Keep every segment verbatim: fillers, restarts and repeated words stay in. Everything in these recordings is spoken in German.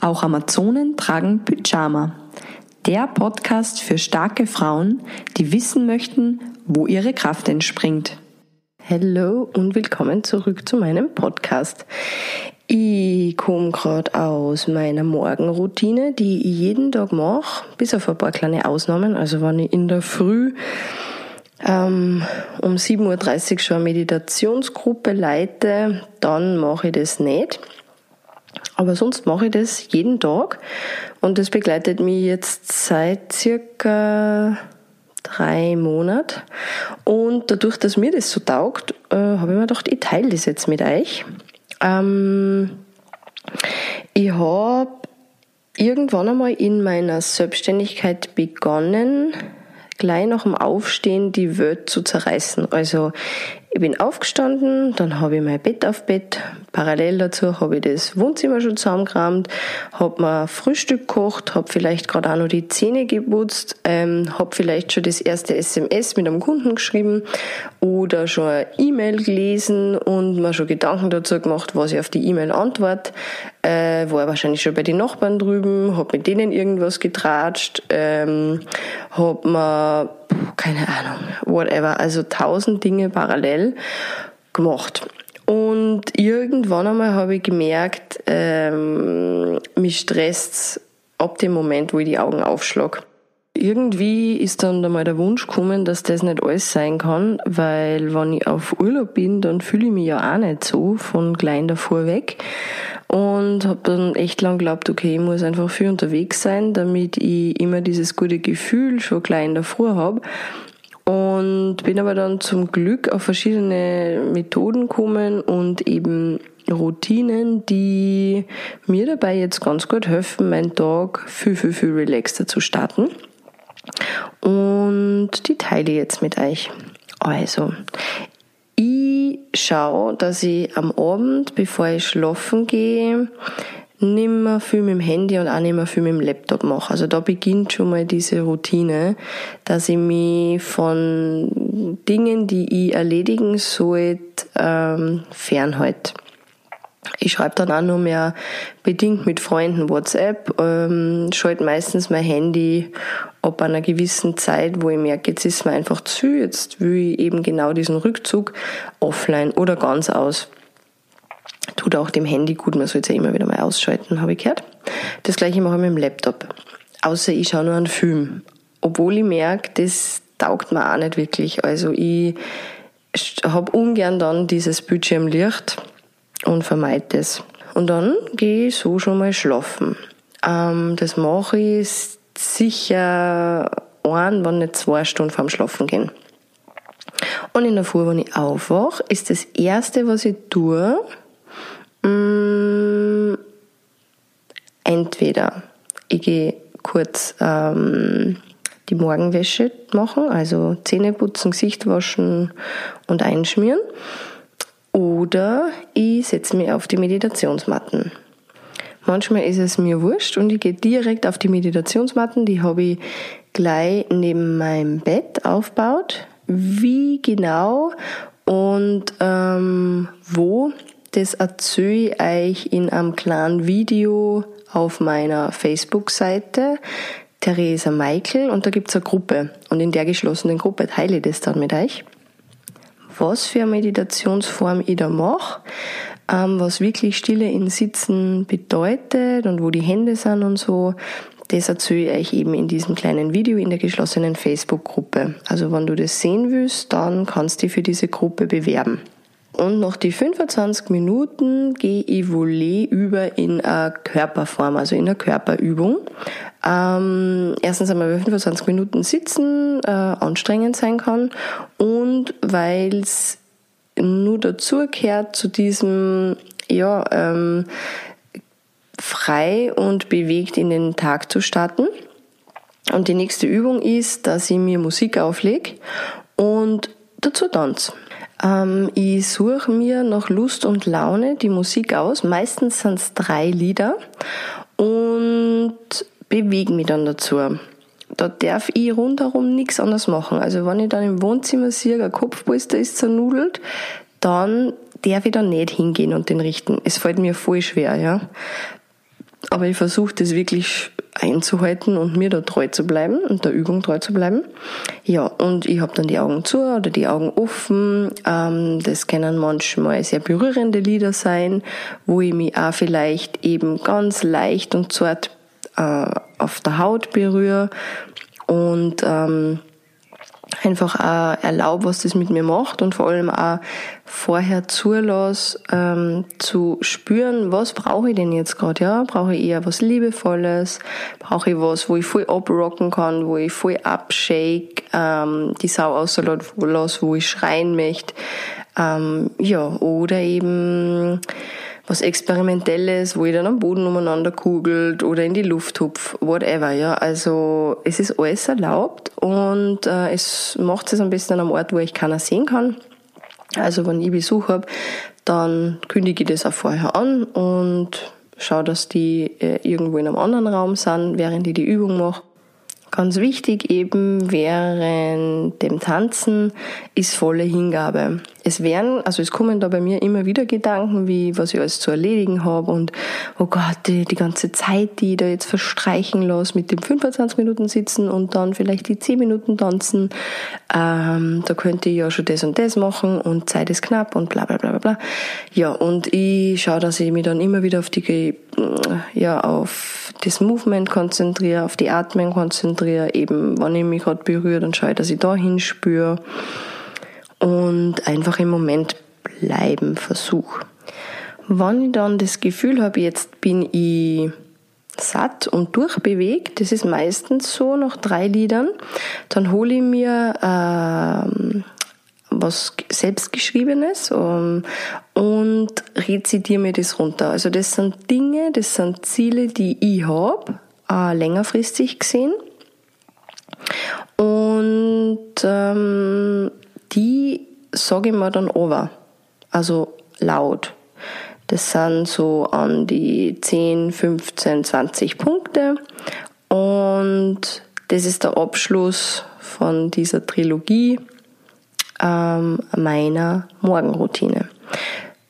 Auch Amazonen tragen Pyjama. Der Podcast für starke Frauen, die wissen möchten, wo ihre Kraft entspringt. Hallo und willkommen zurück zu meinem Podcast. Ich komme gerade aus meiner Morgenroutine, die ich jeden Tag mache, bis auf ein paar kleine Ausnahmen. Also wenn ich in der Früh ähm, um sieben Uhr dreißig schon eine Meditationsgruppe leite, dann mache ich das nicht. Aber sonst mache ich das jeden Tag und das begleitet mich jetzt seit circa drei Monaten. Und dadurch, dass mir das so taugt, äh, habe ich mir gedacht, ich teile das jetzt mit euch. Ähm, ich habe irgendwann einmal in meiner Selbstständigkeit begonnen, gleich nach dem Aufstehen die Welt zu zerreißen. Also ich bin aufgestanden, dann habe ich mein Bett auf Bett. Parallel dazu habe ich das Wohnzimmer schon zusammengekramt, habe mir Frühstück gekocht, habe vielleicht gerade auch noch die Zähne geputzt, ähm, habe vielleicht schon das erste S M S mit einem Kunden geschrieben oder schon eine E-Mail gelesen und mir schon Gedanken dazu gemacht, was ich auf die E-Mail antworte. Äh, war wahrscheinlich schon bei den Nachbarn drüben, habe mit denen irgendwas getratscht, ähm, habe mir keine Ahnung, whatever, also tausend Dinge parallel gemacht. Und irgendwann einmal habe ich gemerkt, ähm, mich stresst's ab dem Moment, wo ich die Augen aufschlag. Irgendwie ist dann einmal der Wunsch gekommen, dass das nicht alles sein kann, weil wenn ich auf Urlaub bin, dann fühle ich mich ja auch nicht so von klein davor weg. Und habe dann echt lang geglaubt, okay, ich muss einfach viel unterwegs sein, damit ich immer dieses gute Gefühl schon klein davor habe. Und bin aber dann zum Glück auf verschiedene Methoden gekommen und eben Routinen, die mir dabei jetzt ganz gut helfen, meinen Tag viel, viel, viel relaxter zu starten. Und die teile ich jetzt mit euch. Also, ich schaue, dass ich am Abend, bevor ich schlafen gehe, nicht mehr viel mit dem Handy und auch nicht mehr viel mit dem Laptop mache. Also da beginnt schon mal diese Routine, dass ich mich von Dingen, die ich erledigen sollte, ähm, fernhalte. Ich schreibe dann auch nur mehr bedingt mit Freunden WhatsApp, ähm, schalte meistens mein Handy ab einer gewissen Zeit, wo ich merke, jetzt ist mir einfach zu, jetzt will ich eben genau diesen Rückzug offline oder ganz aus. Tut auch dem Handy gut, man soll es ja immer wieder mal ausschalten, habe ich gehört. Das gleiche mache ich mit dem Laptop. Außer ich schaue nur einen Film. Obwohl ich merke, das taugt mir auch nicht wirklich. Also ich habe ungern dann dieses Bildschirmlicht und vermeide das. Und dann gehe ich so schon mal schlafen. Ähm, das mache ich sicher ein, wenn nicht zwei Stunden vorm Schlafen gehen. Und in der Früh, wenn ich aufwache, ist das Erste, was ich tue, mh, entweder ich gehe kurz ähm, die Morgenwäsche machen, also Zähne putzen, Gesicht waschen und einschmieren, oder ich setze mich auf die Meditationsmatten. Manchmal ist es mir wurscht und ich gehe direkt auf die Meditationsmatten, die habe ich gleich neben meinem Bett aufgebaut. Wie genau und ähm, wo, das erzähle ich euch in einem kleinen Video auf meiner Facebook-Seite Theresa Michael, und da gibt es eine Gruppe und in der geschlossenen Gruppe teile ich das dann mit euch. Was für eine Meditationsform ich da mache, ähm, was wirklich Stille in Sitzen bedeutet und wo die Hände sind und so, das erzähle ich euch eben in diesem kleinen Video in der geschlossenen Facebook-Gruppe. Also wenn du das sehen willst, dann kannst du dich für diese Gruppe bewerben. Und nach die fünfundzwanzig Minuten gehe ich Volley über in eine Körperform, also in eine Körperübung. Ähm, erstens einmal, weil fünfundzwanzig Minuten sitzen äh, anstrengend sein kann und weil es nur dazu gehört zu diesem, ja, ähm, frei und bewegt in den Tag zu starten. Und die nächste Übung ist, dass ich mir Musik auflege und dazu tanze. Ähm, ich suche mir nach Lust und Laune die Musik aus. Meistens sind es drei Lieder und bewege mich dann dazu. Da darf ich rundherum nichts anderes machen. Also wenn ich dann im Wohnzimmer sehe, ein Kopfpolster ist zernudelt, dann darf ich da nicht hingehen und den richten. Es fällt mir voll schwer, ja. Aber ich versuche das wirklich einzuhalten und mir da treu zu bleiben und der Übung treu zu bleiben. Ja, und ich habe dann die Augen zu oder die Augen offen. Ähm, das können manchmal sehr berührende Lieder sein, wo ich mich auch vielleicht eben ganz leicht und zart äh, auf der Haut berühre und ähm, einfach auch erlaube, was das mit mir macht und vor allem auch vorher zulasse, ähm, zu spüren, was brauche ich denn jetzt gerade, ja? Brauche ich eher was Liebevolles? Brauche ich was, wo ich voll abrocken kann, wo ich voll abshake, ähm, die Sau rauslasse, wo ich schreien möchte, ähm, ja, oder eben was Experimentelles, wo ich dann am Boden umeinander kugelt oder in die Luft hupf, whatever, ja. Also es ist alles erlaubt und äh, es macht es am besten an einem Ort, wo ich keiner sehen kann. Also wenn ich Besuch habe, dann kündige ich das auch vorher an und schaue, dass die äh, irgendwo in einem anderen Raum sind, während ich die Übung mache. Ganz wichtig eben, während dem Tanzen ist volle Hingabe. Es werden, also es kommen da bei mir immer wieder Gedanken, wie was ich alles zu erledigen habe und oh Gott, die, die ganze Zeit, die ich da jetzt verstreichen lasse mit dem fünfundzwanzig Minuten sitzen und dann vielleicht die zehn Minuten tanzen, ähm, da könnte ich ja schon das und das machen und Zeit ist knapp und bla bla bla bla bla. Ja, und ich schaue, dass ich mich dann immer wieder auf die, ja, auf das Movement konzentriere, auf die Atmung konzentriere, eben wenn ich mich gerade berühre, dann schaue ich, dass ich da hinspüre. Und einfach im Moment bleiben, versuch. Wenn ich dann das Gefühl habe, jetzt bin ich satt und durchbewegt, das ist meistens so nach drei Liedern, dann hole ich mir ähm, was Selbstgeschriebenes um, und rezitiere mir das runter. Also das sind Dinge, das sind Ziele, die ich habe, äh, längerfristig gesehen. Und ähm, die sage ich mir dann over, also laut. Das sind so an die zehn, fünfzehn, zwanzig Punkte und das ist der Abschluss von dieser Trilogie ähm, meiner Morgenroutine.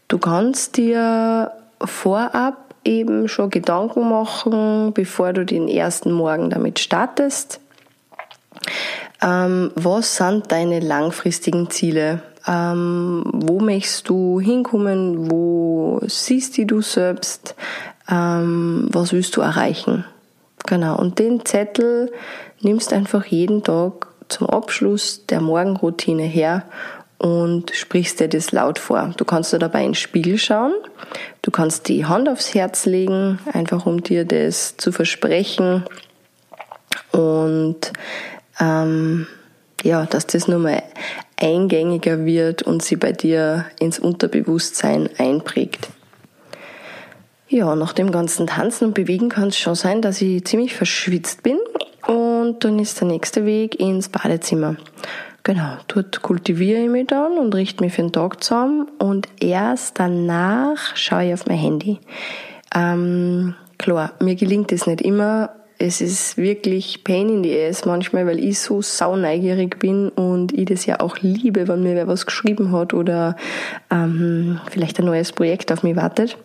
Du kannst dir vorab eben schon Gedanken machen, bevor du den ersten Morgen damit startest. Ähm, was sind deine langfristigen Ziele? Ähm, wo möchtest du hinkommen? Wo siehst du dich selbst? Ähm, was willst du erreichen? Genau, und den Zettel nimmst einfach jeden Tag zum Abschluss der Morgenroutine her und sprichst dir das laut vor. Du kannst dir dabei in den Spiegel schauen, du kannst die Hand aufs Herz legen, einfach um dir das zu versprechen und Ähm, ja, dass das nochmal eingängiger wird und sie bei dir ins Unterbewusstsein einprägt. Ja, nach dem ganzen Tanzen und Bewegen kann es schon sein, dass ich ziemlich verschwitzt bin und dann ist der nächste Weg ins Badezimmer. Genau, dort kultiviere ich mich dann und richte mich für den Tag zusammen und erst danach schaue ich auf mein Handy. Ähm, klar, mir gelingt das nicht immer. Es ist wirklich Pain in the Ass manchmal, weil ich so sauneugierig bin und ich das ja auch liebe, wenn mir wer was geschrieben hat oder ähm, vielleicht ein neues Projekt auf mich wartet.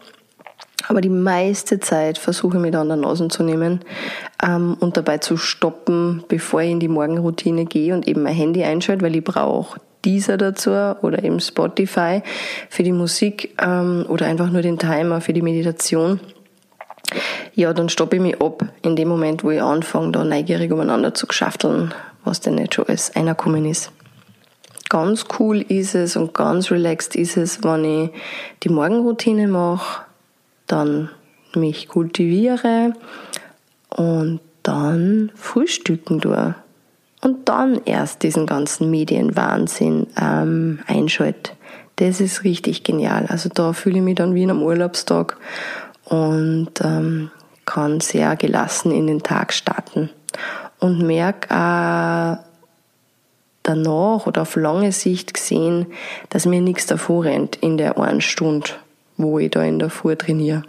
Aber die meiste Zeit versuche ich mich da an der Nase zu nehmen ähm, und dabei zu stoppen, bevor ich in die Morgenroutine gehe und eben mein Handy einschalte, weil ich brauche dieser dazu oder eben Spotify für die Musik ähm, oder einfach nur den Timer für die Meditation. Ja, dann stoppe ich mich ab, in dem Moment, wo ich anfange, da neugierig umeinander zu geschafteln, was denn nicht schon alles reingekommen ist. Ganz cool ist es und ganz relaxed ist es, wenn ich die Morgenroutine mache, dann mich kultiviere und dann frühstücken tue. Und dann erst diesen ganzen Medienwahnsinn ähm, einschalte. Das ist richtig genial. Also da fühle ich mich dann wie in einem Urlaubstag und ähm, kann sehr gelassen in den Tag starten und merke äh, danach oder auf lange Sicht gesehen, dass mir nichts davor rennt in der einen Stunde, wo ich da in der Früh trainiere.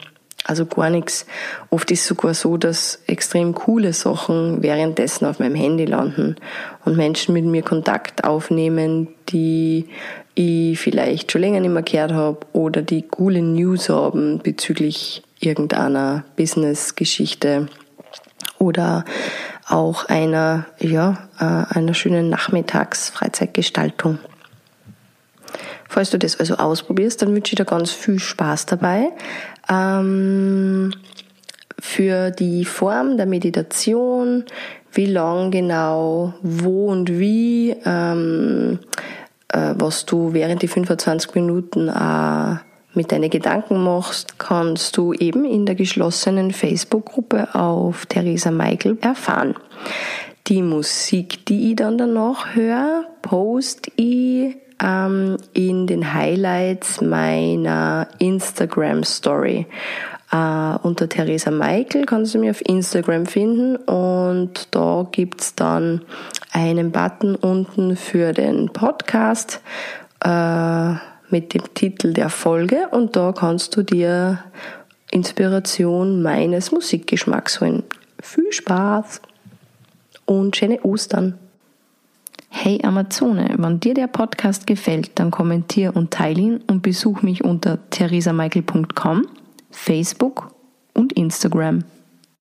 Also gar nichts. Oft ist es sogar so, dass extrem coole Sachen währenddessen auf meinem Handy landen und Menschen mit mir Kontakt aufnehmen, die ich vielleicht schon länger nicht mehr gehört habe oder die coole News haben bezüglich irgendeiner Business-Geschichte oder auch einer, ja, einer schönen Nachmittags-Freizeitgestaltung. Falls du das also ausprobierst, dann wünsche ich dir ganz viel Spaß dabei. Ähm, für die Form der Meditation, wie lang genau, wo und wie, ähm, äh, was du während die fünfundzwanzig Minuten äh, mit deinen Gedanken machst, kannst du eben in der geschlossenen Facebook-Gruppe auf Theresa Michael erfahren. Die Musik, die ich dann danach höre, poste ich in den Highlights meiner Instagram-Story. Uh, unter Theresa Michael kannst du mich auf Instagram finden und da gibt's dann einen Button unten für den Podcast uh, mit dem Titel der Folge und da kannst du dir Inspiration meines Musikgeschmacks holen. Viel Spaß und schöne Ostern! Hey Amazone, wenn dir der Podcast gefällt, dann kommentier und teile ihn und besuch mich unter theresameichel punkt com, Facebook und Instagram.